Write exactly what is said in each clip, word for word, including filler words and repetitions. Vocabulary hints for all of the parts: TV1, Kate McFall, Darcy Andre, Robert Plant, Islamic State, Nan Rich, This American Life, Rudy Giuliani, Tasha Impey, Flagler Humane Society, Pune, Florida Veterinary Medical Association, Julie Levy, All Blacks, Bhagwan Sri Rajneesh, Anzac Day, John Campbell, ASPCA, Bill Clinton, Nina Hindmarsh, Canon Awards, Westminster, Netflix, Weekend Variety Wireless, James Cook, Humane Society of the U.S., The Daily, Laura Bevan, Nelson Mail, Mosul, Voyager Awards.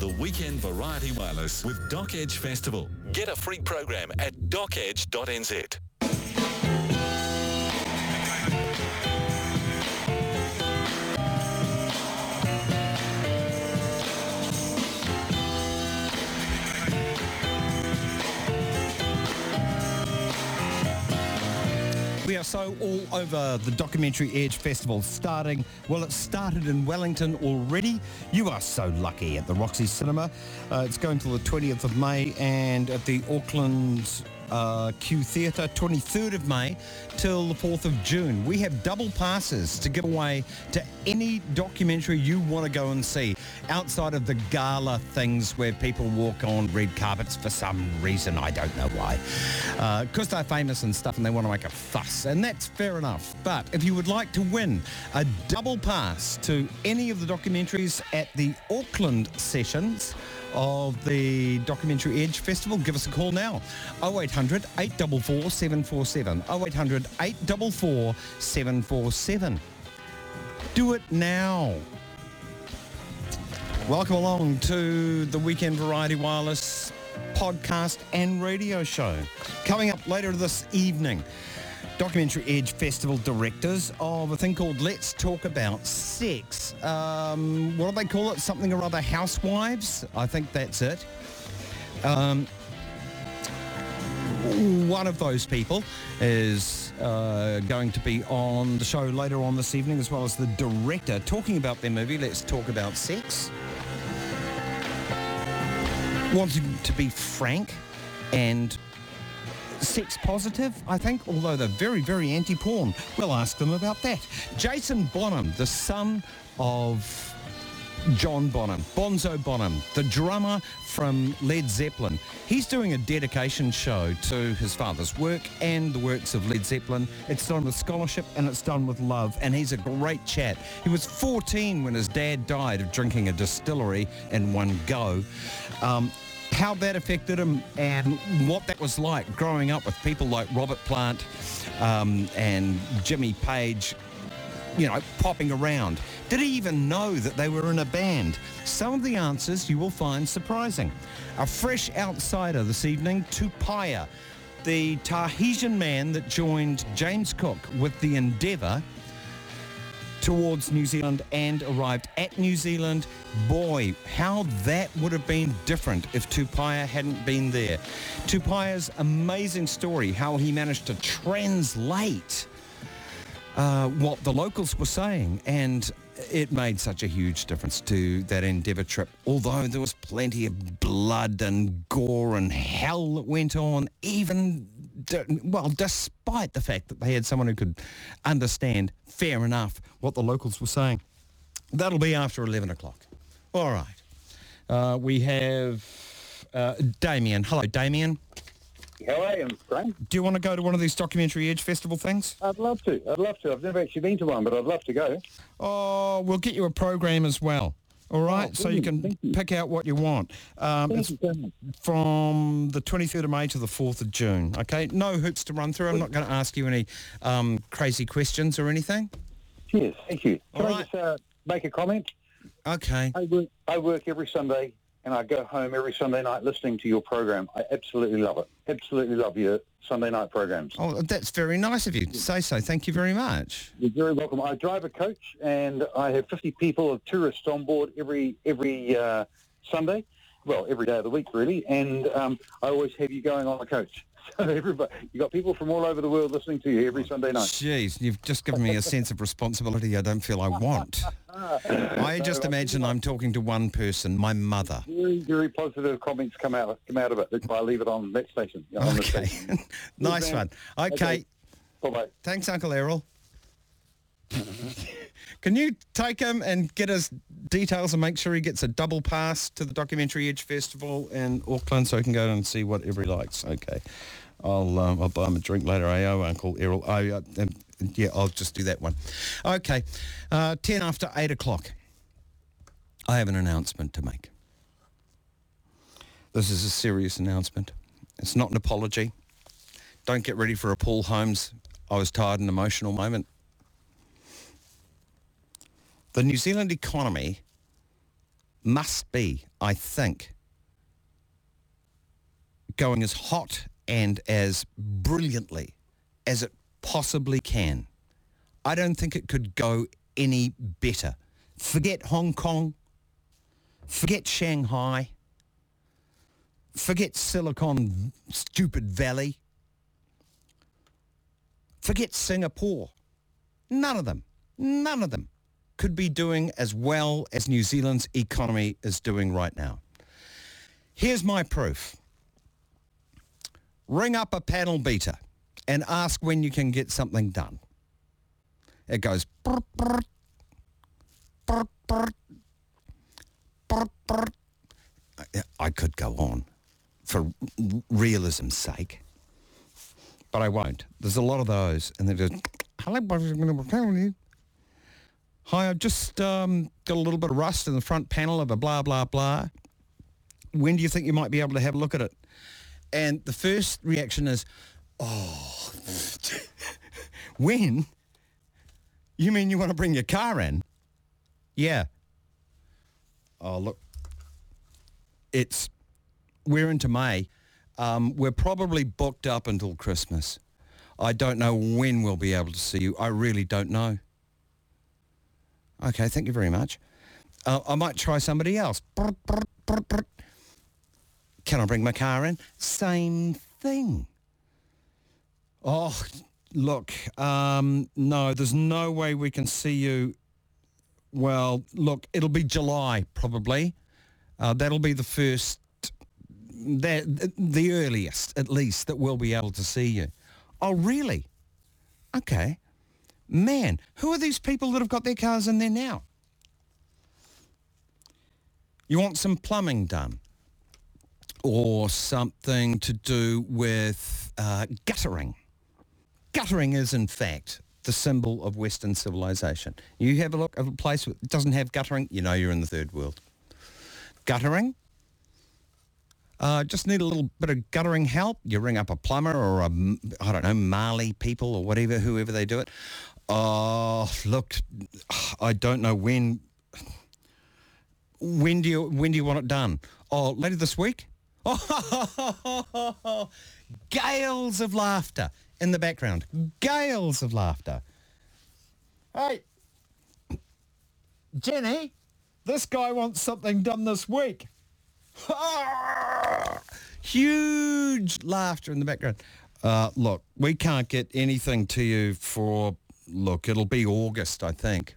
the Weekend Variety Wireless with Doc Edge Festival. Get a free program at doc edge dot n z. We are so all over the Documentary Edge Festival starting. Well, it started in Wellington already. You are so lucky at the Roxy Cinema. Uh, it's going till the twentieth of May, and at the Auckland's uh, Q Theatre, twenty-third of May till the fourth of June. We have double passes to give away to any documentary you want to go and see outside of the gala things where people walk on red carpets for some reason. I don't know why. Because uh, they're famous and stuff and they want to make a fuss. And that's fair enough. But if you would like to win a double pass to any of the documentaries at the Auckland sessions of the Documentary Edge Festival, give us a call now. oh eight hundred, eight four four, seven four seven. oh eight hundred, eight four four, seven four seven. Do it now. Welcome along to the Weekend Variety Wireless podcast and radio show. Coming up later this evening, Documentary Edge Festival directors of a thing called Let's Talk About Sex. Um, what do they call it? Something or other Housewives? I think that's it. Um, one of those people is uh, going to be on the show later on this evening, as well as the director talking about their movie Let's Talk About Sex. Wanting to be frank and sex positive, I think, although they're very, very anti-porn. We'll ask them about that. Jason Bonham, the son of John Bonham, Bonzo Bonham, the drummer from Led Zeppelin. He's doing a dedication show to his father's work and the works of Led Zeppelin. It's done with scholarship and it's done with love, and he's a great chat. He was fourteen when his dad died of drinking a distillery in one go. Um, how that affected him and what that was like growing up with people like Robert Plant um, and Jimmy Page, you know, popping around. Did he even know that they were in a band? Some of the answers you will find surprising. A fresh outsider this evening, Tupaia, the Tahitian man that joined James Cook with the Endeavour towards New Zealand and arrived at New Zealand. Boy, how that would have been different if Tupaia hadn't been there. Tupaia's amazing story, how he managed to translate uh, what the locals were saying, and it made such a huge difference to that Endeavour trip. Although there was plenty of blood and gore and hell that went on, even, well, despite the fact that they had someone who could understand, fair enough, what the locals were saying. That'll be after eleven o'clock. All right. Uh, we have uh, Damien. Hello, Damien. How are you, Mister Crane? Do you want to go to one of these Documentary Edge Festival things? I'd love to. I'd love to. I've never actually been to one, but I'd love to go. Oh, we'll get you a program as well. All right, oh, so you can you. pick out what you want. Um, it's you, from the twenty-third of May to the fourth of June, okay? No hoops to run through. I'm not going to ask you any um, crazy questions or anything. Yes, thank you. Can All I right. just uh, make a comment? Okay. I work, I work every Sunday, and I go home every Sunday night listening to your program. I absolutely love it. Absolutely love your Sunday night programs. Oh, that's very nice of you to say so. Thank you very much. You're very welcome. I drive a coach, and I have fifty people of tourists on board every every uh, Sunday, well, every day of the week, really, and um, I always have you going on the coach. So everybody, you've got people from all over the world listening to you every Sunday night. Jeez, you've just given me a sense of responsibility I don't feel I want. I just imagine I'm talking to one person, my mother. Very, very positive comments come out come out of it. That's why I leave it on that station. On okay. Station. Nice one. Okay. okay. Bye-bye. Thanks, Uncle Errol. Can you take him and get his details and make sure he gets a double pass to the Documentary Edge Festival in Auckland so he can go and see whatever he likes? Okay. I'll, um, I'll buy him a drink later. I owe Uncle Errol. I, uh, yeah, I'll just do that one. Okay. Uh, ten after eight o'clock. I have an announcement to make. This is a serious announcement. It's not an apology. Don't get ready for a Paul Holmes, I was tired and emotional moment. The New Zealand economy must be, I think, going as hot and as brilliantly as it possibly can. I don't think it could go any better. Forget Hong Kong. Forget Shanghai. Forget Silicon Stupid Valley. Forget Singapore. None of them, none of them could be doing as well as New Zealand's economy is doing right now. Here's my proof. Ring up a panel beater and ask when you can get something done. It goes... Burp, burp, burp, burp, burp, burp. I could go on for realism's sake, but I won't. There's a lot of those, and they're just... Hi, I've just um, got a little bit of rust in the front panel of a blah, blah, blah. When do you think you might be able to have a look at it? And the first reaction is, oh, when? You mean you want to bring your car in? Yeah. Oh, look, it's, we're into May. Um, we're probably booked up until Christmas. I don't know when we'll be able to see you. I really don't know. Okay, thank you very much. Uh, I might try somebody else. Can I bring my car in? Same thing. Oh, look, um, no, there's no way we can see you. Well, look, it'll be July probably. Uh, that'll be the first, the, the earliest at least that we'll be able to see you. Oh, really? Okay. Man, who are these people that have got their cars in there now? You want some plumbing done or something to do with uh, guttering. Guttering is, in fact, the symbol of Western civilization. You have a look at a place that doesn't have guttering, you know you're in the third world. Guttering? Uh, just need a little bit of guttering help. You ring up a plumber or a, I don't know, Mali people or whatever, whoever they do it. Oh, look, I don't know when. When do you when do you want it done? Oh, later this week. Oh, gales of laughter in the background. Gales of laughter. Hey, Jenny, this guy wants something done this week. Huge laughter in the background. Uh, look, we can't get anything to you for, look, it'll be August, I think.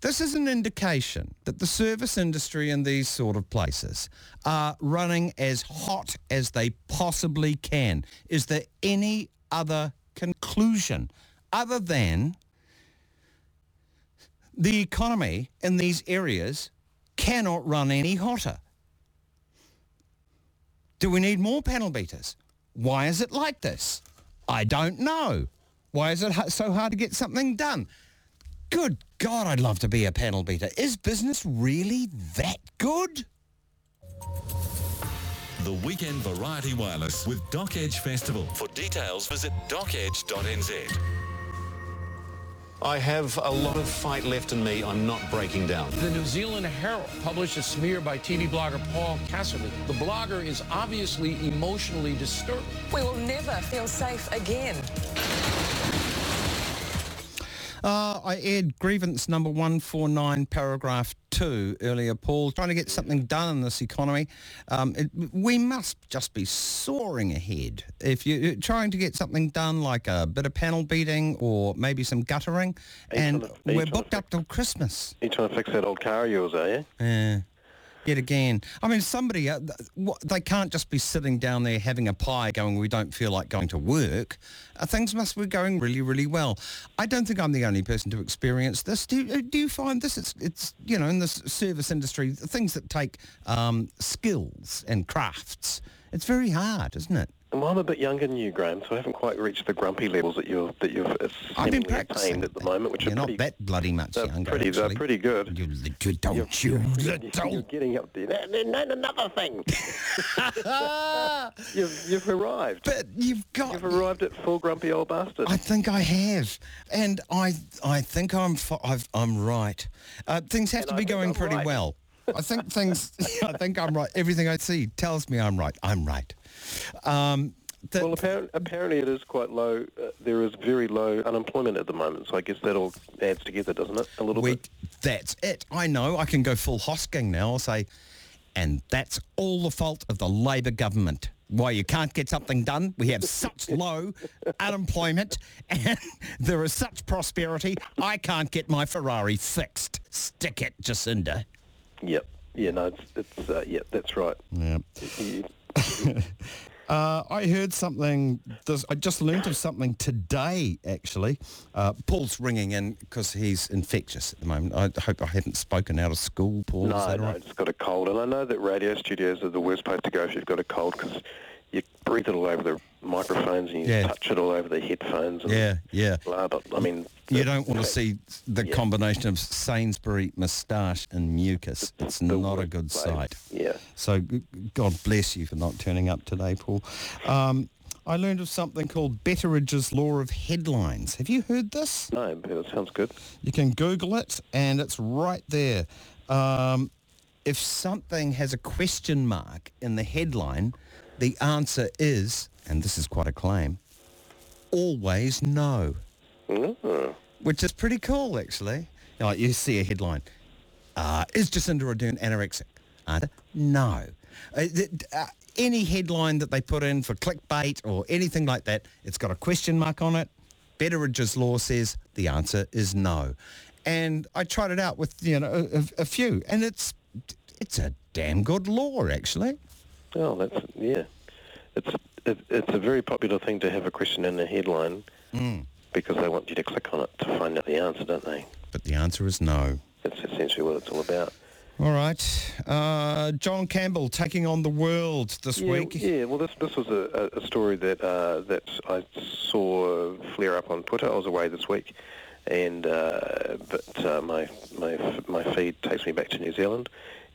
This is an indication that the service industry in these sort of places are running as hot as they possibly can. Is there any other conclusion other than the economy in these areas cannot run any hotter? Do we need more panel beaters? Why is it like this? I don't know. Why is it so hard to get something done? Good God, I'd love to be a panel beater. Is business really that good? The Weekend Variety Wireless with Doc Edge Festival. For details, visit doc edge dot n z. I have a lot of fight left in me. I'm not breaking down. The New Zealand Herald published a smear by T V blogger Paul Cassidy. The blogger is obviously emotionally disturbed. We will never feel safe again. Uh, I aired grievance number one four nine, paragraph two earlier, Paul. Trying to get something done in this economy. Um, it, we must just be soaring ahead. If you're trying to get something done, like a bit of panel beating or maybe some guttering, and we're booked up till Christmas. You're trying to fix that old car of yours, are you? Yeah. Yet again. I mean, somebody, uh, they can't just be sitting down there having a pie going, we don't feel like going to work. Uh, things must be going really, really well. I don't think I'm the only person to experience this. Do, do you find this? It's, it's, you know, in the service industry, things that take um, skills and crafts, it's very hard, isn't it? Well, I'm a bit younger than you, Graham, so I haven't quite reached the grumpy levels that you're that you've seemingly attained at the moment. Which you're are not pretty, that bloody much they're younger. Pretty, they're pretty good. You, you don't you're, you? You're, don't. You're getting up there. And then another thing. you've, you've arrived. But you've got. You've arrived at full grumpy old bastard. I think I have, and I I think I'm fo- I've, I'm right. Uh, things have and to be going I'm pretty right. well. I think things. I think I'm right. Everything I see tells me I'm right. I'm right. Um, that well, apparently, apparently it is quite low. Uh, there is very low unemployment at the moment, so I guess that all adds together, doesn't it? A little we, bit. That's it. I know. I can go full Hosking now. I'll say, and that's all the fault of the Labour government. Why you can't get something done? We have such low unemployment, and there is such prosperity. I can't get my Ferrari fixed. Stick it, Jacinda. Yep. Yeah. No. It's. it's uh, yeah. That's right. Yeah. yeah. uh, I heard something, this, I just learnt of something today, actually. Uh, Paul's ringing in because he's infectious at the moment. I hope I haven't spoken out of school, Paul. No, I no, right? Just got a cold. And I know that radio studios are the worst place to go if you've got a cold because you breathe it all over the microphones and you yeah. touch it all over the headphones. And yeah, yeah. Blah, blah, blah. I mean, the, you don't want to see the yeah. combination of Sainsbury moustache and mucus. It's, it's not a good place. sight. Yeah. So God bless you for not turning up today, Paul. Um, I learned of something called Betteridge's Law of Headlines. Have you heard this? No, but it sounds good. You can Google it and it's right there. Um, if something has a question mark in the headline, the answer is, and this is quite a claim, always no. Mm-hmm. Which is pretty cool, actually. You know, you see a headline, uh, is Jacinda Ardern anorexic? Answer, no. Uh, uh, any headline that they put in for clickbait or anything like that, it's got a question mark on it. Betteridge's Law says the answer is no. And I tried it out with, you know, a, a few, and it's it's a damn good law, actually. Oh, that's, yeah. It's it, it's a very popular thing to have a question in the headline mm. because they want you to click on it to find out the answer, don't they? But the answer is no. That's essentially what it's all about. All right. Uh, John Campbell taking on the World this yeah, week. Yeah, well, this this was a, a story that uh, that I saw flare up on Twitter. I was away this week, and uh, but uh, my, my, my feed takes me back to New Zealand.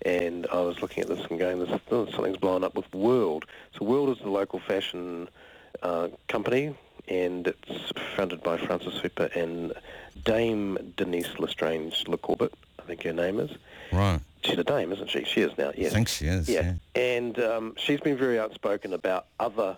And I was looking at this and going, this, oh, something's blown up with World. So World is the local fashion uh, company, and it's founded by Francis Hooper and Dame Denise Lestrange Le Corbett, I think her name is. Right. She's a dame, isn't she? She is now, yes. I think she is, yeah. yeah. And um, she's been very outspoken about other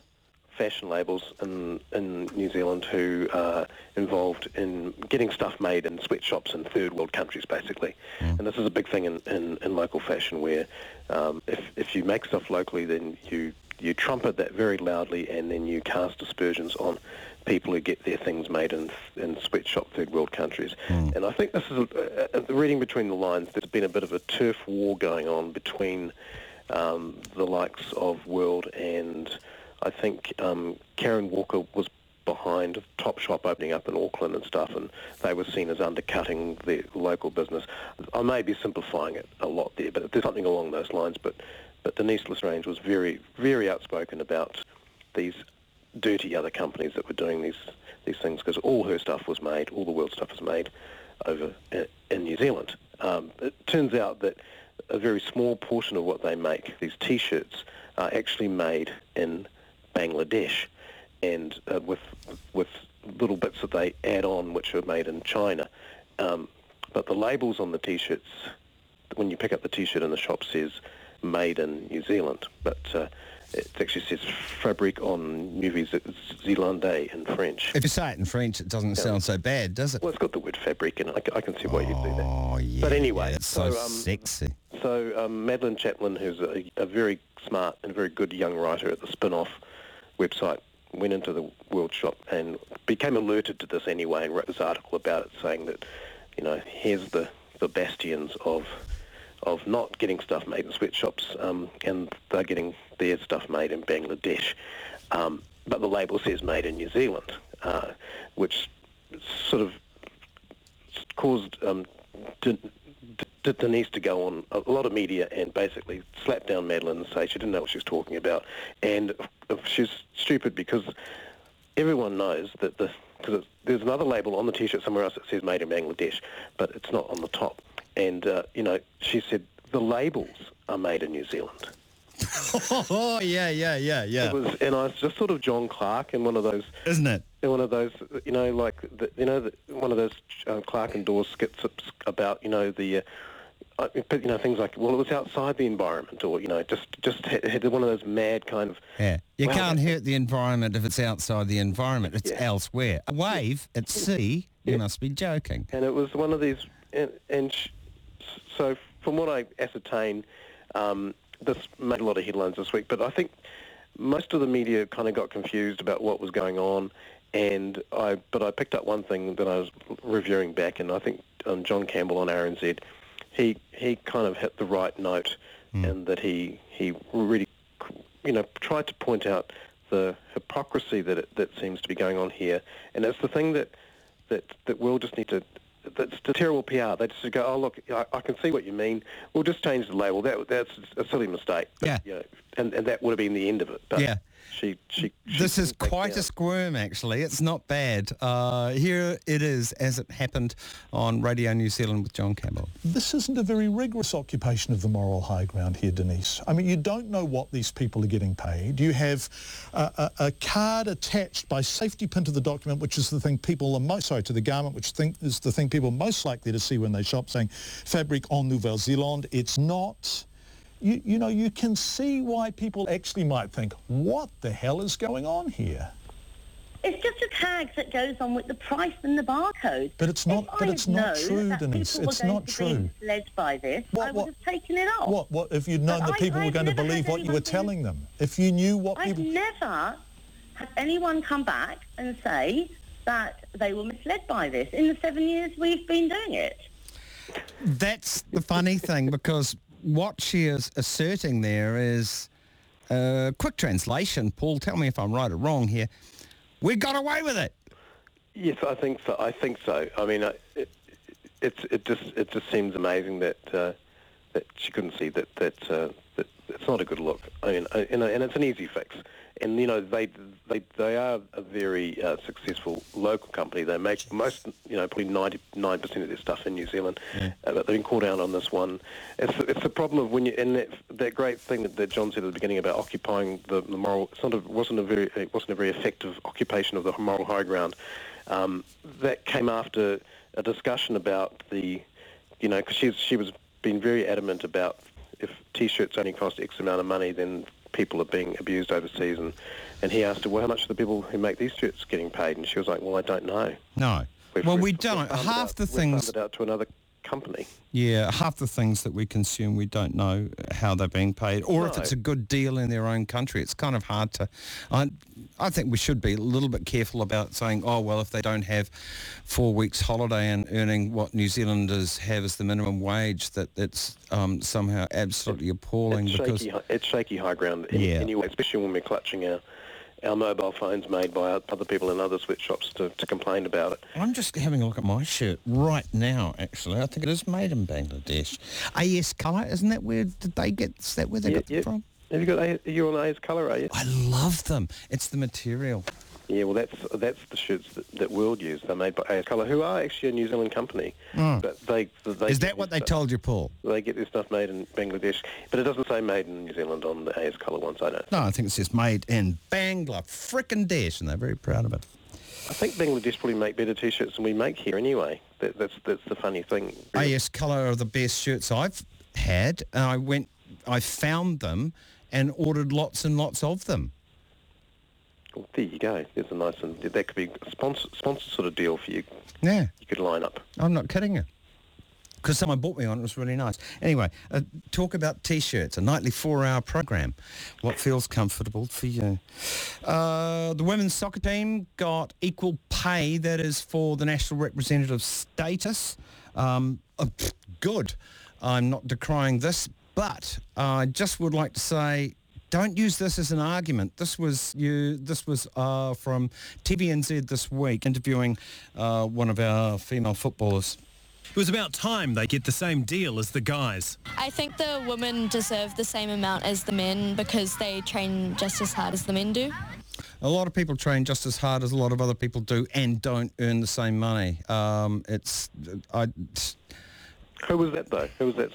fashion labels in, in New Zealand who are involved in getting stuff made in sweatshops in third world countries, basically. Mm. And this is a big thing in, in, in local fashion where um, if, if you make stuff locally, then you, you trumpet that very loudly and then you cast aspersions on people who get their things made in, in sweatshop third world countries. Mm. And I think this is, a, a, reading between the lines, there's been a bit of a turf war going on between um, the likes of World and... I think um, Karen Walker was behind Topshop opening up in Auckland and stuff, and they were seen as undercutting the local business. I may be simplifying it a lot there, but there's something along those lines. But, but Denise Lestrange was very, very outspoken about these dirty other companies that were doing these, these things, because all her stuff was made, all the World stuff was made over in New Zealand. Um, it turns out that a very small portion of what they make, these T-shirts, are actually made in Bangladesh, and uh, with with little bits that they add on which are made in China. Um, but the labels on the T-shirts, when you pick up the T-shirt in the shop, says made in New Zealand, but uh, it actually says fabrique en Nouvelle-Zélande in French. If you say it in French, it doesn't yeah. sound so bad, does it? Well, it's got the word fabrique in it. I, I can see why oh, you do that. Oh, yeah. But anyway. It's so, so um, sexy. So um, Madeline Chaplin, who's a, a very smart and very good young writer at the Spin-Off website, went into the World shop and became alerted to this anyway and wrote this article about it saying that, you know, here's the, the bastions of of not getting stuff made in sweatshops um, and they're getting their stuff made in Bangladesh. Um, but the label says made in New Zealand, uh, which sort of caused um, d- d- that there needs to go on a lot of media and basically slap down Madeline and say she didn't know what she was talking about. And she's stupid because everyone knows that the, because there's another label on the T-shirt somewhere else that says made in Bangladesh, but it's not on the top. And, uh, you know, she said the labels are made in New Zealand. Oh, yeah, yeah, yeah, yeah. It was, and I was just sort of John Clark in one of those... Isn't it? In one of those, you know, like, the, you know, the, one of those uh, Clark and Dawes skits about, you know, the... Uh, you know, things like, well, it was outside the environment, or, you know, just just had one of those mad kind of... Yeah, you wow, can't hurt the environment if it's outside the environment. It's yeah. elsewhere. A wave yeah. at sea, yeah. you must be joking. And it was one of these... And, and sh- so from what I ascertain, um, this made a lot of headlines this week, but I think most of the media kind of got confused about what was going on, and I but I picked up one thing that I was reviewing back, and I think um, John Campbell on R N Z... He he kind of hit the right note, mm. and that he he really, you know, tried to point out the hypocrisy that it, that seems to be going on here, and that's the thing that that that we'll just need to. That's the terrible P R. They just go, oh look, I, I can see what you mean. We'll just change the label. That that's a silly mistake. But, yeah, you know, and and that would have been the end of it. But yeah. She, she, she this is quite a squirm, actually. It's not bad. Uh, here it is, as it happened on Radio New Zealand with John Campbell. This isn't a very rigorous occupation of the moral high ground here, Denise. I mean, you don't know what these people are getting paid. You have a, a, a card attached by safety pin to the document, which is the thing people are most, sorry, to the garment, which think is the thing people are most likely to see when they shop, saying, Fabrique en Nouvelle-Zélande. It's not... You, you know, you can see why people actually might think, what the hell is going on here? It's just a tag that goes on with the price and the barcode. But it's not. If but I it's not true, Denise. It's not true. Led by this, what, I would what, have taken it off. What? What? If you'd known but that I, people I've were going to believe what you were telling them, if you knew what I've people. I've never had anyone come back and say that they were misled by this in the seven years we've been doing it. That's the funny thing, because. What she is asserting there is, uh, quick translation, Paul, tell me if I'm right or wrong here, we got away with it. Yes, I think so. I think so. I mean, I, it, it's it just it just seems amazing that uh, that she couldn't see that that, uh, that it's not a good look. I mean, I, and, and it's an easy fix. And you know, they they they are a very uh, successful local company. They make most, you know, probably ninety nine percent of their stuff in New Zealand. Yeah. Uh, but they've been called out on this one. It's it's the problem of when you and that, that great thing that, that John said at the beginning about occupying the, the moral. It's not a, wasn't a very it wasn't a very effective occupation of the moral high ground. Um, that came after a discussion about the, you know, because she's she was being very adamant about if T-shirts only cost X amount of money, then people are being abused overseas, and, and he asked her, well, how much are the people who make these shirts getting paid? And she was like, well, I don't know. No. We've, well, we don't. Half the things... We've funded out to another company. Yeah, half the things that we consume, we don't know how they're being paid, or no. if it's a good deal in their own country. It's kind of hard to... I, I think we should be a little bit careful about saying, oh, well, if they don't have four weeks holiday and earning what New Zealanders have as the minimum wage, that it's um, somehow absolutely appalling. It's because shaky, it's shaky high ground yeah. anyway, especially when we're clutching our, our mobile phones made by other people in other sweatshops to, to complain about it. I'm just having a look at my shirt right now, actually. I think it is made in Bangladesh. A S Colour, isn't that where did they get, is that where they yeah, got them yeah. from? Have you got a, you're on A S Colour, are you? I love them. It's the material. Yeah, well, that's that's the shirts that, that World use. They're made by A S Colour, who are actually a New Zealand company. Mm. But they, they Is that what they stuff. told you, Paul? They get their stuff made in Bangladesh. But it doesn't say made in New Zealand on the A S Colour ones, I don't. No, I think it says made in Bangla, frickin' Dash, and they're very proud of it. I think Bangladesh probably make better T-shirts than we make here anyway. That, that's, that's the funny thing. A S Colour are the best shirts I've had, and I went... I found them and ordered lots and lots of them. Well, there you go. There's a nice one. That could be a sponsor, sponsor sort of deal for you. Yeah. You could line up. I'm not kidding you. Because someone bought me one. It was really nice. Anyway, uh, talk about T-shirts, a nightly four-hour program. What feels comfortable for you? Uh, the women's soccer team got equal pay. That is for the national representative status. Um, uh, good. I'm not decrying this. But I uh, just would like to say, don't use this as an argument. This was you. This was uh, from T V N Z this week, interviewing uh, one of our female footballers. It was about time they get the same deal as the guys. I think the women deserve the same amount as the men because they train just as hard as the men do. A lot of people train just as hard as a lot of other people do and don't earn the same money. Um, it's, I, it's Who was that, though? Who was that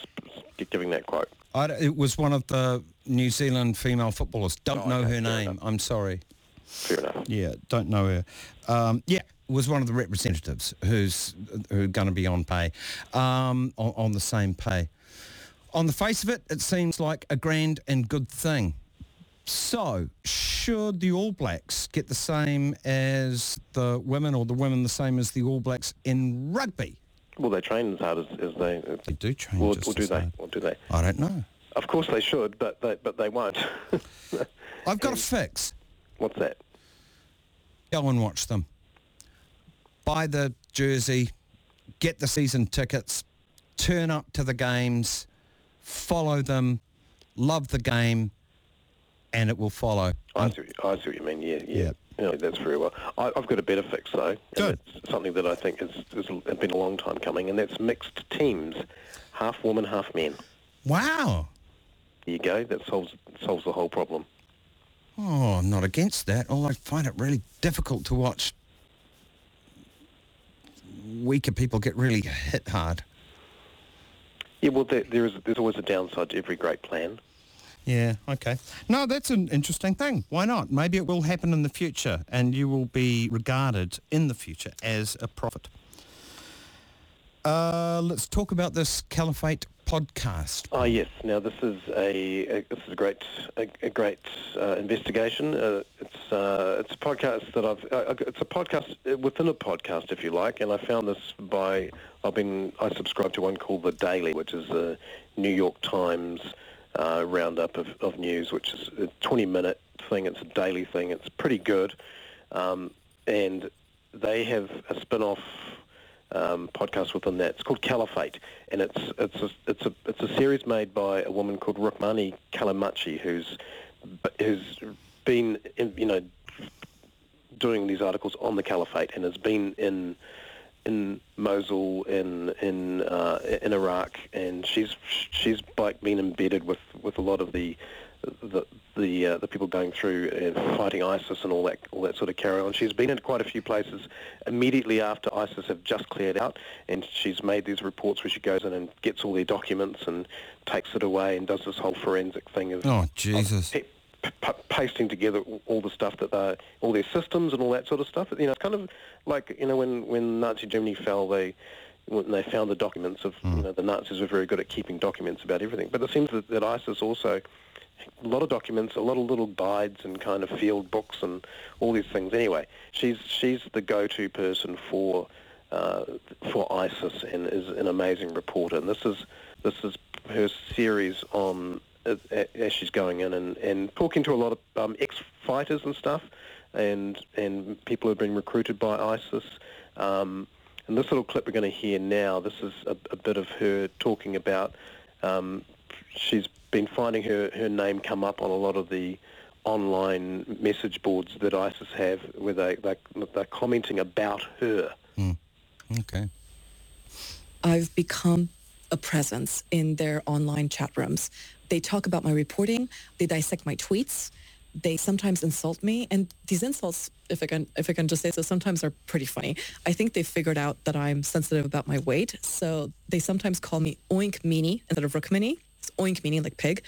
giving that quote? I, it was one of the New Zealand female footballers. Don't no, know okay, her name. Enough. I'm sorry. Fair enough. Yeah, don't know her. Um, yeah, was one of the representatives who's who are going to be on pay, um, on, on the same pay. On the face of it, it seems like a grand and good thing. So, should the All Blacks get the same as the women, or the women the same as the All Blacks in rugby? Well, they train as hard as, as they... Uh, they do train or, just or do as they, hard. Or do they? I don't know. Of course they should, but they, but they won't. I've got and, a fix. What's that? Go and watch them. Buy the jersey, get the season tickets, turn up to the games, follow them, love the game, and it will follow. I see, I see what you mean, yeah, yeah. yeah. Yeah, that's very well. I, I've got a better fix, though. Good. It's something that I think has, has been a long time coming, and that's mixed teams, half women, half men. Wow. There you go. That solves solves the whole problem. Oh, I'm not against that, although I find it really difficult to watch weaker people get really hit hard. Yeah, well, there, there is, there's always a downside to every great plan. Yeah, okay. No, that's an interesting thing. Why not? Maybe it will happen in the future and you will be regarded in the future as a prophet. Uh, let's talk about this Caliphate podcast. Oh, yes. Now, this is a, a this is a great a, a great uh, investigation. Uh, it's uh, it's a podcast that I've uh, it's a podcast within a podcast, if you like. And I found this by I've been I subscribe to one called The Daily, which is a New York Times Uh, roundup of, of news, which is a twenty-minute thing. It's a daily thing. It's pretty good. Um, and they have a spin-off um, podcast within that. It's called Caliphate, and it's it's a, it's a it's a series made by a woman called Rukmini Callimachi, who's who's been in, you know doing these articles on the Caliphate, and has been in. in Mosul, in in uh, in Iraq, and she's she's like been embedded with, with a lot of the the the, uh, the people going through and fighting ISIS and all that all that sort of carry on. She's been in quite a few places immediately after ISIS have just cleared out, and she's made these reports where she goes in and gets all their documents and takes it away and does this whole forensic thing of oh Jesus. Of, pasting together all the stuff that they, all their systems and all that sort of stuff. You know, it's kind of like, you know, when, when Nazi Germany fell, they when they found the documents of, mm. you know, the Nazis were very good at keeping documents about everything. But it seems that, that ISIS also, a lot of documents, a lot of little guides and kind of field books and all these things. Anyway, she's she's the go-to person for uh, for ISIS and is an amazing reporter. And this is this is her series on... as she's going in and, and talking to a lot of um, ex-fighters and stuff and and people who have been recruited by ISIS. Um, and this little clip we're going to hear now, this is a, a bit of her talking about, um, she's been finding her, her name come up on a lot of the online message boards that ISIS have where they, they, they're commenting about her. Mm. Okay. I've become a presence in their online chat rooms. They talk about my reporting, they dissect my tweets, they sometimes insult me, and these insults, if I can if I can just say so, sometimes are pretty funny. I think they figured out that I'm sensitive about my weight, so they sometimes call me Oink Meanie instead of Rukmini. It's Oink Meanie, like pig.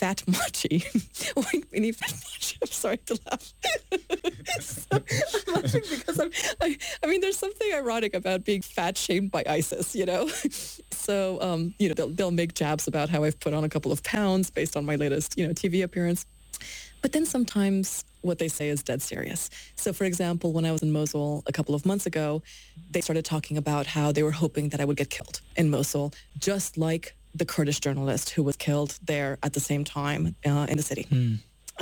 Fat Machi. Oink Meanie, Fat Machi. I'm sorry to laugh. so, I'm laughing because I'm, I, I mean, there's something ironic about being fat-shamed by ISIS, you know? So, um, you know, they'll, they'll make jabs about how I've put on a couple of pounds based on my latest, you know, T V appearance. But then sometimes what they say is dead serious. So, for example, when I was in Mosul a couple of months ago, they started talking about how they were hoping that I would get killed in Mosul, just like the Kurdish journalist who was killed there at the same time uh, in the city. Hmm.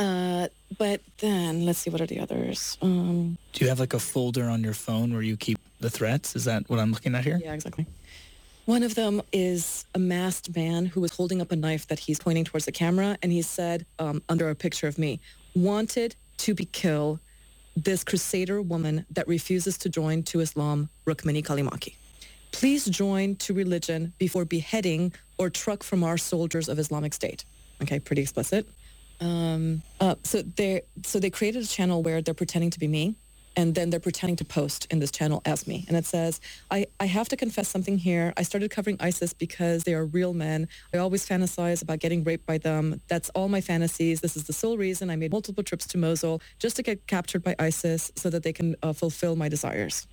Uh, but then, let's see, what are the others? Um, Do you have like a folder on your phone where you keep the threats? Is that what I'm looking at here? Yeah, exactly. One of them is a masked man who was holding up a knife that he's pointing towards the camera, and he said, um, under a picture of me, wanted to be killed, this crusader woman that refuses to join to Islam, Rukmini Callimachi. Please join to religion before beheading or truck from our soldiers of Islamic State. Okay, pretty explicit. Um, uh, so they so they created a channel where they're pretending to be me, and then they're pretending to post in this channel as me. And it says, I, I have to confess something here. I started covering ISIS because they are real men. I always fantasize about getting raped by them. That's all my fantasies. This is the sole reason I made multiple trips to Mosul just to get captured by ISIS so that they can uh, fulfill my desires.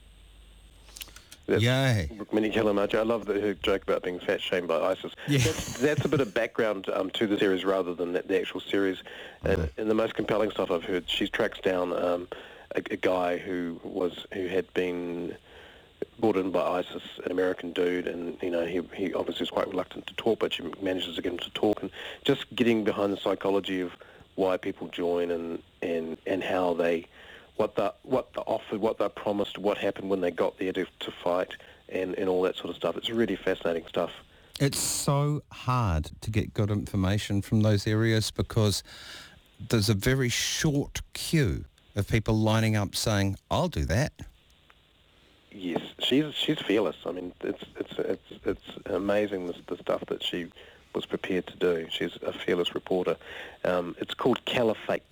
Yeah, Rukmini Callimachi. I love the, her joke about being fat shamed by ISIS. Yeah. That's, that's a bit of background um, to the series rather than the, the actual series. And, and the most compelling stuff I've heard, she tracks down um, a, a guy who was who had been brought in by ISIS, an American dude, and you know he he obviously was quite reluctant to talk, but she manages to get him to talk, and just getting behind the psychology of why people join and and, and how they. What they what they offered, what they promised, what happened when they got there to, to fight, and, and all that sort of stuff. It's really fascinating stuff. It's so hard to get good information from those areas because there's a very short queue of people lining up saying, "I'll do that." Yes, she's she's fearless. I mean, it's it's it's it's amazing the, the stuff that she was prepared to do. She's a fearless reporter. Um, it's called Caliphate.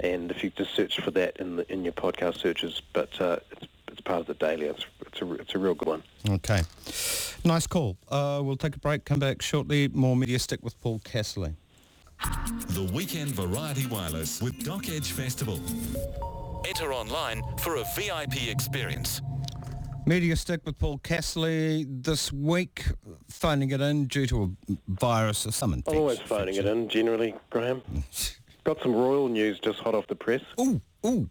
And if you just search for that in the, in your podcast searches, but uh, it's it's part of the Daily. It's it's a it's a real good one. Okay, nice call. Uh, we'll take a break. Come back shortly. More Media Stick with Paul Casserly. The Weekend Variety Wireless with Doc Edge Festival. Enter online for a V I P experience. Media Stick with Paul Casserly this week, phoning it in due to a virus or some infection. Always phoning it in, generally, Graham. Got some royal news just hot off the press. Ooh, ooh.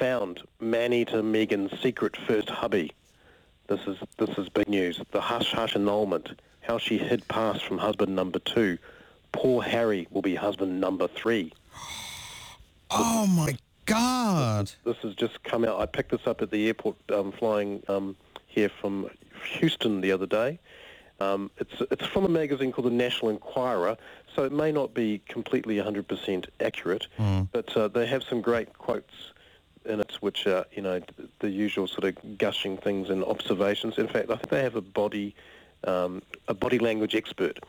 Found man-eater Meghan's secret first hubby. This is this is big news. The hush-hush annulment. How she hid past from husband number two. Poor Harry will be husband number three. Oh, this, my God. This, this has just come out. I picked this up at the airport um, flying um, here from Houston the other day. Um, it's it's from a magazine called the National Enquirer, so it may not be completely one hundred percent accurate, mm. but uh, they have some great quotes in it, which are, you know, the usual sort of gushing things and observations. In fact, I think they have a body um, a body language expert.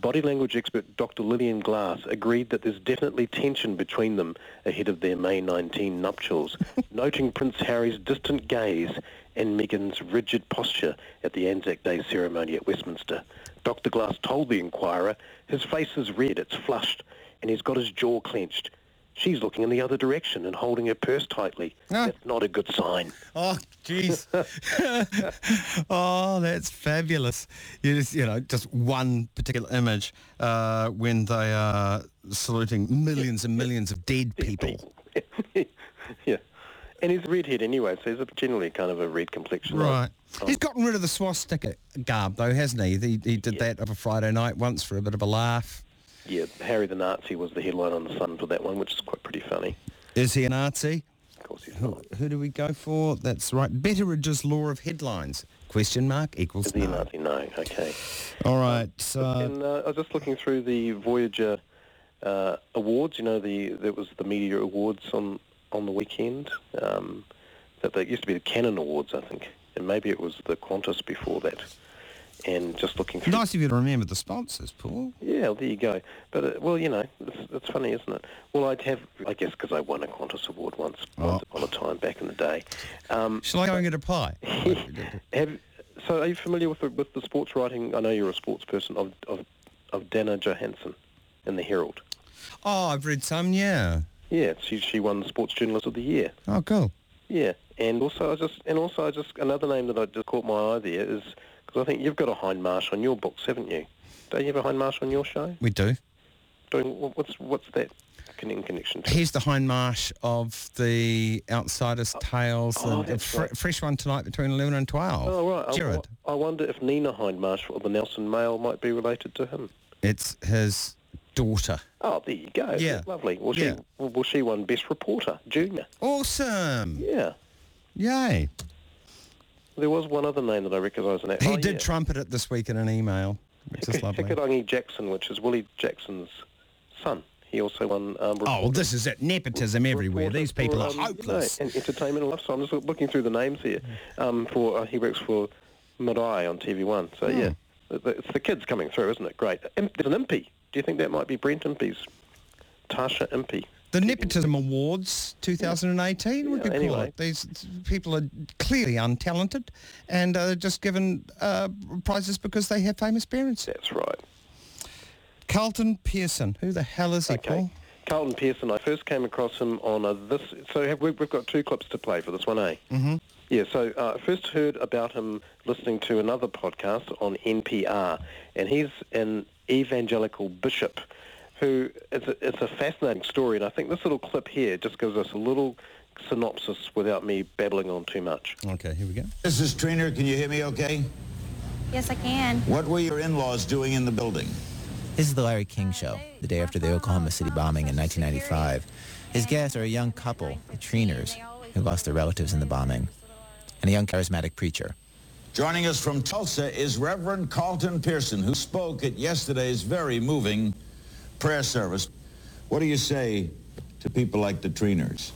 Body language expert Doctor Lillian Glass agreed that there's definitely tension between them ahead of their May nineteenth nuptials, noting Prince Harry's distant gaze and Meghan's rigid posture at the Anzac Day ceremony at Westminster. Doctor Glass told the Enquirer, his face is red, it's flushed, and he's got his jaw clenched. She's looking in the other direction and holding her purse tightly. Ah. That's not a good sign. Oh, jeez. Oh, that's fabulous. You just, you know, just one particular image uh, when they are saluting millions and millions of dead people. Yeah. And he's a redhead anyway, so he's a generally kind of a red complexion. Right. Like, he's gotten rid of the swastika garb, though, hasn't he? He, he did yeah. that on a Friday night once for a bit of a laugh. Yeah, Harry the Nazi was the headline on the Sun for that one, which is quite pretty funny. Is he a Nazi? Of course he's not. Who, who do we go for? That's right. Betteridge's Law of Headlines. Question mark equals is no. Is he a Nazi? No. Okay. All right. So and, uh, I was just looking through the Voyager uh, awards. You know, the there was the Media Awards on... on the weekend, um, that they used to be the Canon Awards, I think, and maybe it was the Qantas before that. And just looking through. Nice of you to remember the sponsors, Paul. Yeah, well, there you go. But uh, well, you know, it's, it's funny, isn't it? Well, I'd have, I guess, because I won a Qantas award once oh. on a time back in the day. Um, Shall I go and get a pie? have, so, are you familiar with the, with the sports writing? I know you're a sports person of of, of Dana Johansson in the Herald. Oh, I've read some. Yeah. Yeah, she she won the Sports Journalist of the Year. Oh, cool. Yeah, and also I just and also I just another name that I just caught my eye there is because I think you've got a Hindmarsh on your books, haven't you? Don't you have a Hindmarsh on your show? We do. Doing what's what's that in connection to? Here's the Hindmarsh of the Outsider's Tales. Oh, and a fr- right. fresh one tonight between eleven and twelve. Oh right, Jared. I, I wonder if Nina Hindmarsh of the Nelson Mail might be related to him. It's his daughter. Oh, there you go. Yeah. Lovely. Well, she, yeah. well, she won Best Reporter, Junior. Awesome. Yeah. Yay. There was one other name that I recognised in that. He oh, did yeah. trumpet it this week in an email, which H- is lovely. Hikarangi Jackson, which is Willie Jackson's son. He also won... Um, oh, well, this is it. Nepotism re- everywhere. These people for, um, are hopeless. You know, and entertainment and lifestyle. I'm just looking through the names here. Um, for uh, He works for Mirai on T V one. So, yeah, yeah it's the kids coming through, isn't it? Great. There's an Impey. Do you think that might be Brent Impey's? Tasha Impey. The Nepotism Awards twenty eighteen, yeah. would be yeah, anyway. cool. These people are clearly untalented and are just given uh, prizes because they have famous parents. That's right. Carlton Pearson. Who the hell is he, okay. Paul? Carlton Pearson. I first came across him on a this... So have we, we've got two clips to play for this one, eh? Mm-hmm. Yeah, so I uh, first heard about him listening to another podcast on N P R, and he's an evangelical bishop who... It's a, it's a fascinating story, and I think this little clip here just gives us a little synopsis without me babbling on too much. Okay, here we go. This is Triner. Can you hear me okay? Yes, I can. What were your in-laws doing in the building? This is the Larry King show, the day after the Oklahoma City bombing in nineteen ninety-five. His guests are a young couple, the Triners, who lost their relatives in the bombing, and a young charismatic preacher. Joining us from Tulsa is Reverend Carlton Pearson, who spoke at yesterday's very moving prayer service. What do you say to people like the Triners?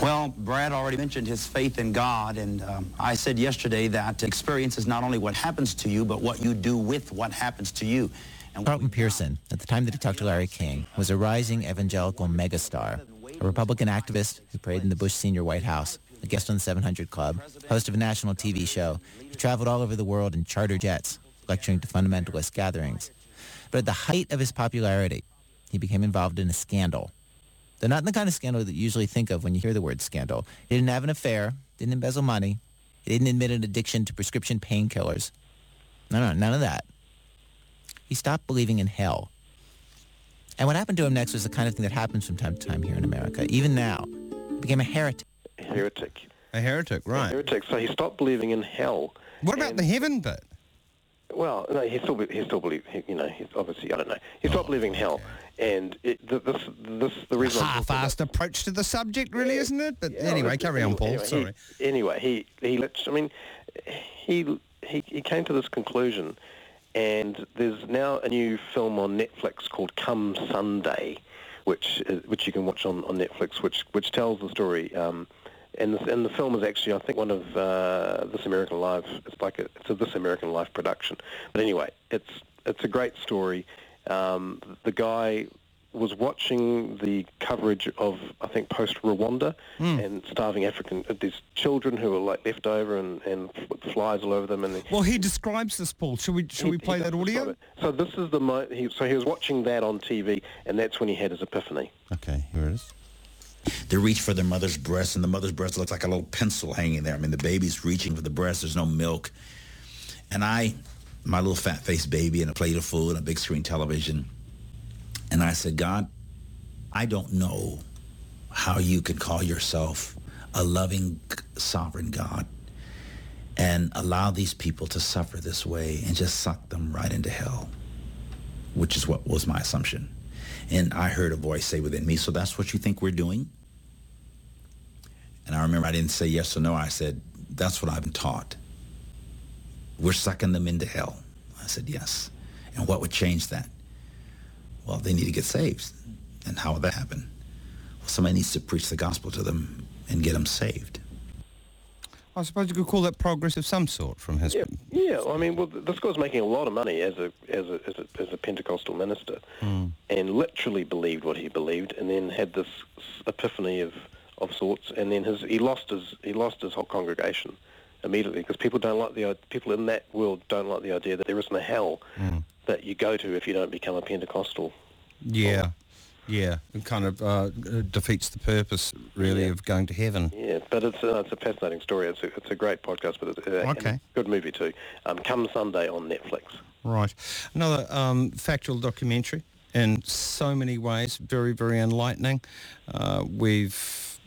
Well, Brad already mentioned his faith in God, and um, I said yesterday that experience is not only what happens to you, but what you do with what happens to you. Carlton Pearson, at the time that he talked to Larry King, was a rising evangelical megastar, a Republican activist who prayed in the Bush senior White House, a guest on the seven hundred Club, host of a national T V show. He traveled all over the world in charter jets, lecturing to fundamentalist gatherings. But at the height of his popularity, he became involved in a scandal. Though not the kind of scandal that you usually think of when you hear the word scandal. He didn't have an affair, didn't embezzle money, he didn't admit an addiction to prescription painkillers. No, no, none of that. He stopped believing in hell. And what happened to him next was the kind of thing that happens from time to time here in America. Even now, he became a heretic. A heretic. A heretic, right. A heretic, so he stopped believing in hell. What about and, the heaven bit? Well, no, he still, he still believed, he, you know, he, obviously, I don't know. He stopped oh, believing in hell. Okay. And it, the, this, this, the reason... half-assed approach to the subject, really, yeah, isn't it? But yeah, anyway, carry on, Paul, anyway, sorry. He, anyway, he, he, I mean, he, he, he came to this conclusion. And there's now a new film on Netflix called Come Sunday, which which you can watch on, on Netflix, which which tells the story. Um, and, the, and the film is actually, I think, one of uh, This American Life. It's like a, it's a This American Life production. But anyway, it's it's a great story. Um, the guy was watching the coverage of, I think, post-Rwanda mm. and starving African, these children who were like left over and, and flies all over them. And the, well, he describes this, Paul. Should we should he, we play that audio? So this is the mo- he, so he was watching that on T V, and that's when he had his epiphany. Okay, here it is. They reach for their mother's breast, and the mother's breast looks like a little pencil hanging there. I mean, the baby's reaching for the breast. There's no milk. And I, my little fat-faced baby and a plate of food and a big screen television, and I said, God, I don't know how you could call yourself a loving, sovereign God and allow these people to suffer this way and just suck them right into hell, which is what was my assumption. And I heard a voice say within me, so that's what you think we're doing? And I remember I didn't say yes or no. I said, that's what I've been taught. We're sucking them into hell. I said, yes. And what would change that? Well, they need to get saved. And how would that happen? Well, somebody needs to preach the gospel to them and get them saved. I suppose you could call that progress of some sort from his... Yeah, yeah. I mean, well, this guy's making a lot of money as a as a, as a, as a Pentecostal minister mm. and literally believed what he believed and then had this epiphany of, of sorts, and then his he lost his he lost his whole congregation immediately because people don't like the people in that world don't like the idea that there isn't a hell. Mm. that you go to if you don't become a Pentecostal. Yeah, yeah. It kind of uh, defeats the purpose, really, yeah. of going to heaven. Yeah, but it's, uh, it's a fascinating story. It's a, it's a great podcast, but it's uh, okay. a good movie too. Um, Come Sunday on Netflix. Right. Another um, factual documentary in so many ways, very, very enlightening. Uh, we've...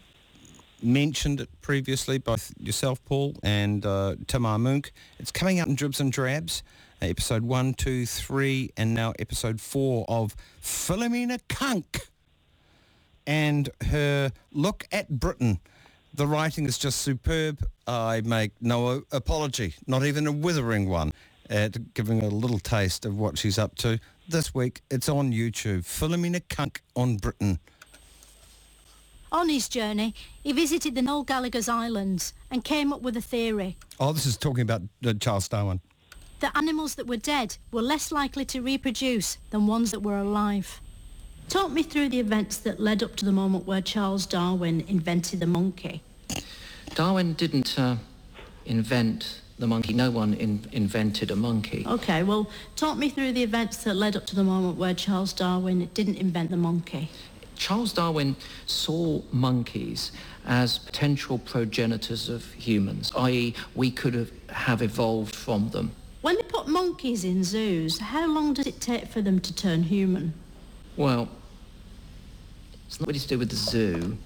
mentioned it previously, both yourself, Paul, and uh, Tamar Munk. It's coming out in dribs and drabs, uh, episode one, two, three, and now episode four of Philomena Kunk and her look at Britain. The writing is just superb. I make no apology, not even a withering one, at giving a little taste of what she's up to. This week, it's on YouTube, Philomena Kunk on Britain. On his journey, he visited the Noel Gallagher's Islands and came up with a theory. Oh, this is talking about uh, Charles Darwin. That animals that were dead were less likely to reproduce than ones that were alive. Talk me through the events that led up to the moment where Charles Darwin invented the monkey. Darwin didn't uh, invent the monkey. No one in- invented a monkey. OK, well, talk me through the events that led up to the moment where Charles Darwin didn't invent the monkey. Charles Darwin saw monkeys as potential progenitors of humans, that is we could have, have evolved from them. When they put monkeys in zoos, how long does it take for them to turn human? Well, it's not really to do with the zoo.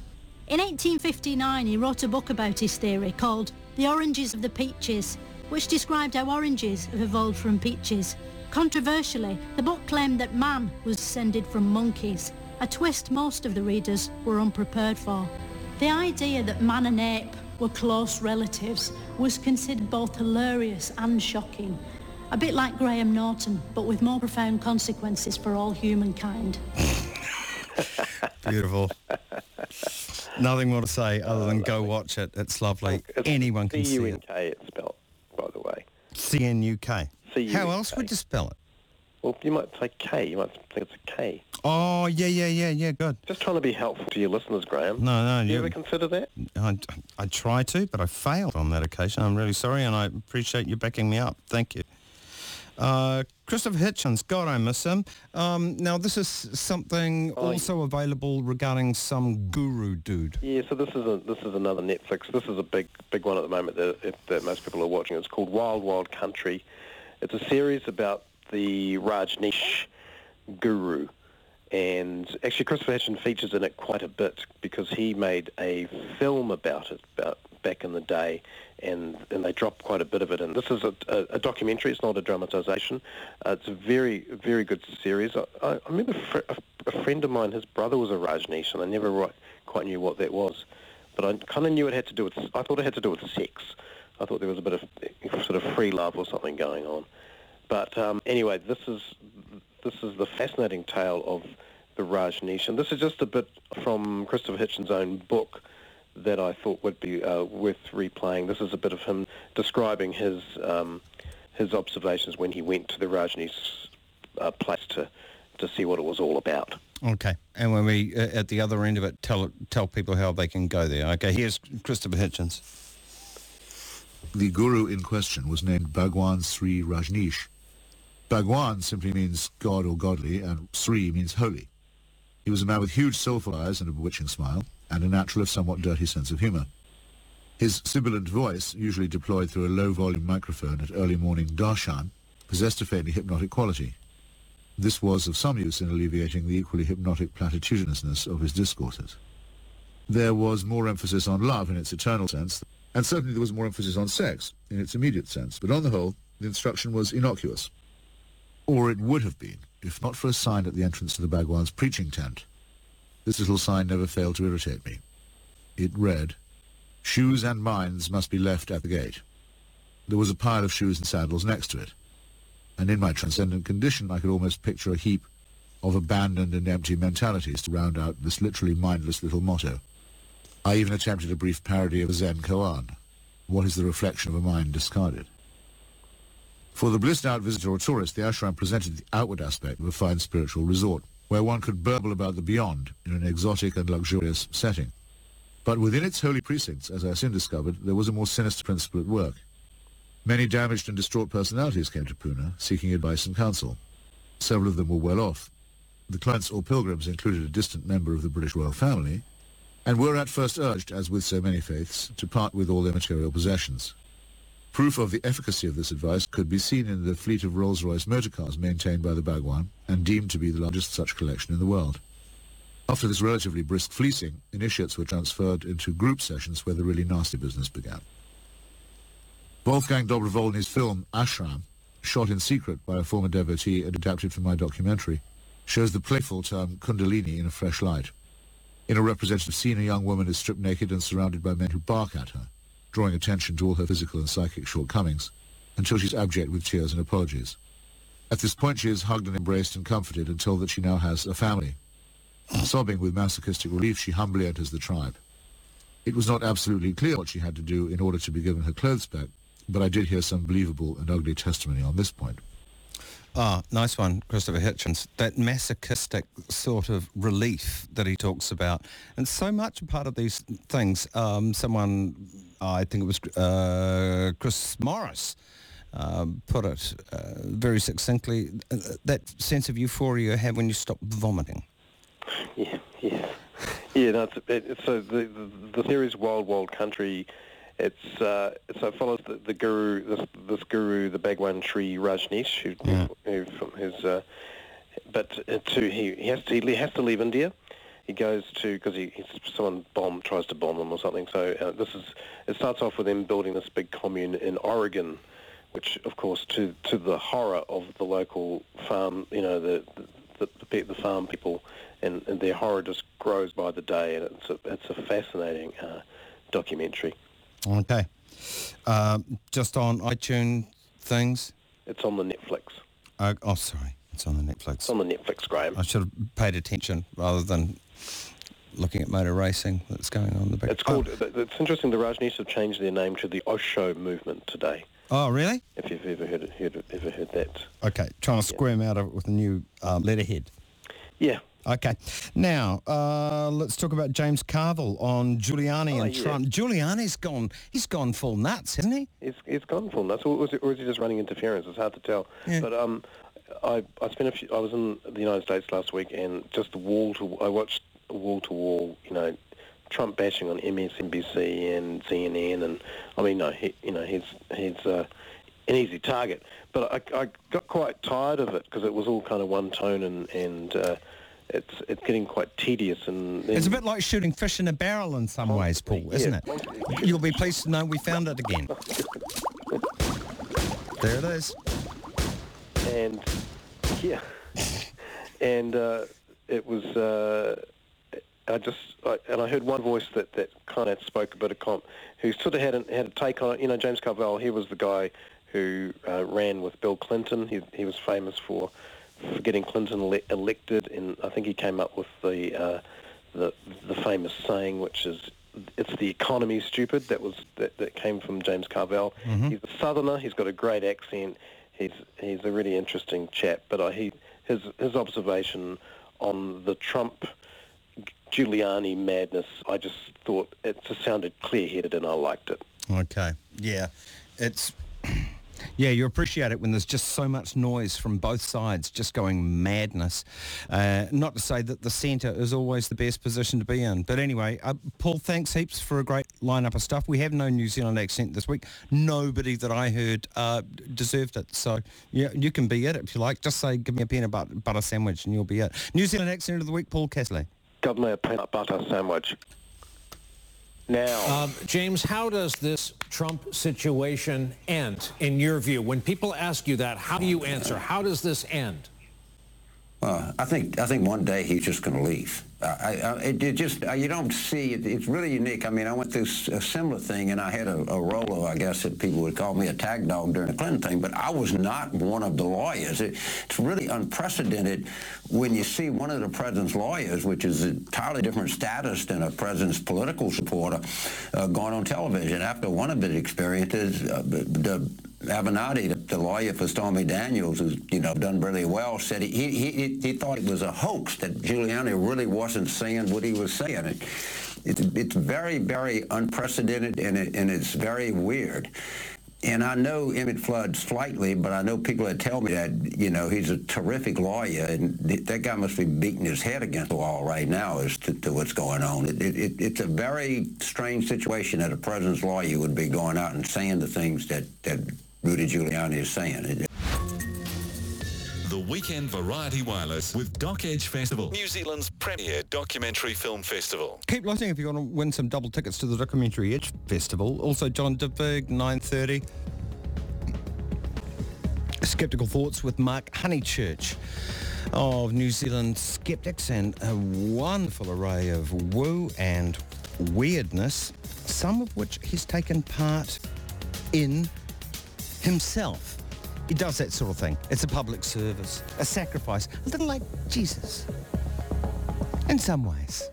In eighteen fifty-nine, he wrote a book about his theory called The Oranges of the Peaches, which described how oranges have evolved from peaches. Controversially, the book claimed that man was descended from monkeys, a twist most of the readers were unprepared for. The idea that man and ape were close relatives was considered both hilarious and shocking. A bit like Graham Norton, but with more profound consequences for all humankind. Beautiful. Nothing more to say other than go watch it. It's lovely. Anyone can see it. C U N K it's spelled, by the way. C N U K C U N K How else would you spell it? Well, you might say K. You might think it's a K. Oh, yeah, yeah, yeah, yeah, good. Just trying to be helpful to your listeners, Graham. No, no. Do you ever consider that? I, I try to, but I failed on that occasion. I'm really sorry, and I appreciate you backing me up. Thank you. Uh, Christopher Hitchens, God, I miss him. Um, now, this is something oh, also yeah. available regarding some guru dude. Yeah, so this is a, this is another Netflix. This is a big big one at the moment that, that most people are watching. It's called Wild Wild Country. It's a series about the Rajneesh guru, and actually Christopher Hitchens features in it quite a bit because he made a film about it about back in the day, and, and they dropped quite a bit of it. And this is a, a, a documentary. It's not a dramatisation. Uh, it's a very, very good series. I, I, I remember fr- a, a friend of mine, his brother was a Rajneesh, and I never right, quite knew what that was, but I kind of knew it had to do with, I thought it had to do with sex. I thought there was a bit of sort of free love or something going on. But um, anyway, this is this is the fascinating tale of the Rajneesh, and this is just a bit from Christopher Hitchens' own book that I thought would be uh, worth replaying. This is a bit of him describing his um, his observations when he went to the Rajneesh uh, place to to see what it was all about. Okay, and when we uh, at the other end of it, tell tell people how they can go there. Okay, here's Christopher Hitchens. The guru in question was named Bhagwan Sri Rajneesh. Bhagwan simply means God or godly, and Sri means holy. He was a man with huge soulful eyes and a bewitching smile, and a natural if somewhat dirty sense of humour. His sibilant voice, usually deployed through a low-volume microphone at early morning darshan, possessed a faintly hypnotic quality. This was of some use in alleviating the equally hypnotic platitudinousness of his discourses. There was more emphasis on love in its eternal sense, and certainly there was more emphasis on sex in its immediate sense, but on the whole, the instruction was innocuous. Or it would have been, if not for a sign at the entrance to the Bhagwan's preaching tent. This little sign never failed to irritate me. It read, "Shoes and minds must be left at the gate." There was a pile of shoes and saddles next to it, and in my transcendent condition I could almost picture a heap of abandoned and empty mentalities to round out this literally mindless little motto. I even attempted a brief parody of a Zen koan. What is the reflection of a mind discarded? For the blissed-out visitor or tourist, the ashram presented the outward aspect of a fine spiritual resort, where one could burble about the beyond in an exotic and luxurious setting. But within its holy precincts, as I soon discovered, there was a more sinister principle at work. Many damaged and distraught personalities came to Pune, seeking advice and counsel. Several of them were well off. The clients or pilgrims included a distant member of the British royal family, and were at first urged, as with so many faiths, to part with all their material possessions. Proof of the efficacy of this advice could be seen in the fleet of Rolls-Royce motorcars maintained by the Bhagwan and deemed to be the largest such collection in the world. After this relatively brisk fleecing, initiates were transferred into group sessions where the really nasty business began. Wolfgang Dobrovolny's film Ashram, shot in secret by a former devotee and adapted from my documentary, shows the playful term Kundalini in a fresh light. In a representative scene, a young woman is stripped naked and surrounded by men who bark at her, drawing attention to all her physical and psychic shortcomings, until she's abject with tears and apologies. At this point she is hugged and embraced and comforted and told that she now has a family. Sobbing with masochistic relief, she humbly enters the tribe. It was not absolutely clear what she had to do in order to be given her clothes back, but I did hear some believable and ugly testimony on this point. Ah, nice one, Christopher Hitchens. That masochistic sort of relief that he talks about. And so much part of these things, um, someone, I think it was uh, Chris Morris, uh, put it uh, very succinctly, uh, that sense of euphoria you have when you stop vomiting. Yeah, yeah. Yeah, no, it's, it, so the, the, the series Wild Wild Country, it's uh, so it follows the, the guru, this, this guru, the Bhagwan Sri Rajneesh, who, yeah. who who's, uh, but to he he has to he has to leave India. He goes to because he he's, someone bomb tries to bomb him or something. So uh, this is it starts off with him building this big commune in Oregon, which of course to to the horror of the local farm, you know the the the, the farm people, and, and their horror just grows by the day, and it's a it's a fascinating uh, documentary. Okay. Uh, just on iTunes things? It's on the Netflix. Uh, oh, sorry. It's on the Netflix. It's on the Netflix, Graham. I should have paid attention rather than looking at motor racing that's going on. The back. It's called... Oh. It's interesting, the Rajneesh have changed their name to the Osho Movement today. Oh, really? If you've ever heard, it, heard, ever heard that. Okay. Trying to squirm yeah. out of it with a new um, letterhead. Yeah. Okay. Now, uh, let's talk about James Carville on Giuliani oh, and yeah. Trump. Giuliani's gone, he's gone full nuts, hasn't he? He's, he's gone full nuts, or is, he, or is he just running interference? It's hard to tell. Yeah. But um, I, I spent a few, I was in the United States last week, and just wall to, I watched wall to wall, you know, Trump bashing on M S N B C and C N N, and I mean, no, he, you know, he's, he's uh, an easy target. But I, I got quite tired of it, because it was all kind of one tone, and, and uh, It's it's getting quite tedious, and it's a bit like shooting fish in a barrel in some ways, Paul, isn't yeah. it? You'll be pleased to know we found it again. There it is. And yeah, and uh, it was. Uh, I just I, and I heard one voice that, that kind of spoke a bit of comp, who sort of had a, had a take on it. You know, James Carville. He was the guy who uh, ran with Bill Clinton. He he was famous for. for getting Clinton ele- elected, and I think he came up with the, uh, the the famous saying, which is, it's the economy, stupid. That was that, that came from James Carville. Mm-hmm. He's a southerner, he's got a great accent, he's he's a really interesting chap, but I, he his, his observation on the Trump Giuliani madness, I just thought it just sounded clear-headed, and I liked it. Okay, yeah, it's... Yeah, you appreciate it when there's just so much noise from both sides just going madness. Uh, not to say that the centre is always the best position to be in. But anyway, uh, Paul, thanks heaps for a great lineup of stuff. We have no New Zealand accent this week. Nobody that I heard uh, deserved it. So yeah, you can be it if you like. Just say, give me a peanut butter sandwich and you'll be it. New Zealand accent of the week, Paul Casley. Give me a peanut butter sandwich. Now, uh, James, how does this Trump situation end, in your view? When people ask you that, how do you answer? How does this end? Well, I think I think one day he's just going to leave. Uh, I, I, it, it just uh, you don't see it, it's really unique. I mean, I went through a similar thing, and I had a, a Rolo, I guess that people would call me a tag dog during the Clinton thing. But I was not one of the lawyers. It, it's really unprecedented when you see one of the president's lawyers, which is an entirely different status than a president's political supporter, uh, going on television. After one of his experiences, uh, the. Avenatti, the, the lawyer for Stormy Daniels, who's you know done really well, said he he, he he thought it was a hoax, that Giuliani really wasn't saying what he was saying. It, it's it's very very unprecedented, and it, and it's very weird. And I know Emmett Flood slightly, but I know people that tell me that, you know, he's a terrific lawyer, and th- that guy must be beating his head against the wall right now as to, to what's going on. It, it, it's a very strange situation that a president's lawyer would be going out and saying the things that, that Rudy Giuliani is saying. It, The Weekend Variety Wireless with Doc Edge Festival, New Zealand's premier documentary film festival. Keep listening if you want to win some double tickets to the Documentary Edge Festival. Also, John Dibberg, nine thirty. Skeptical Thoughts with Mark Honeychurch of New Zealand Skeptics, and a wonderful array of woo and weirdness, some of which he's taken part in himself. He does that sort of thing. It's a public service, a sacrifice, a little like Jesus. in some ways.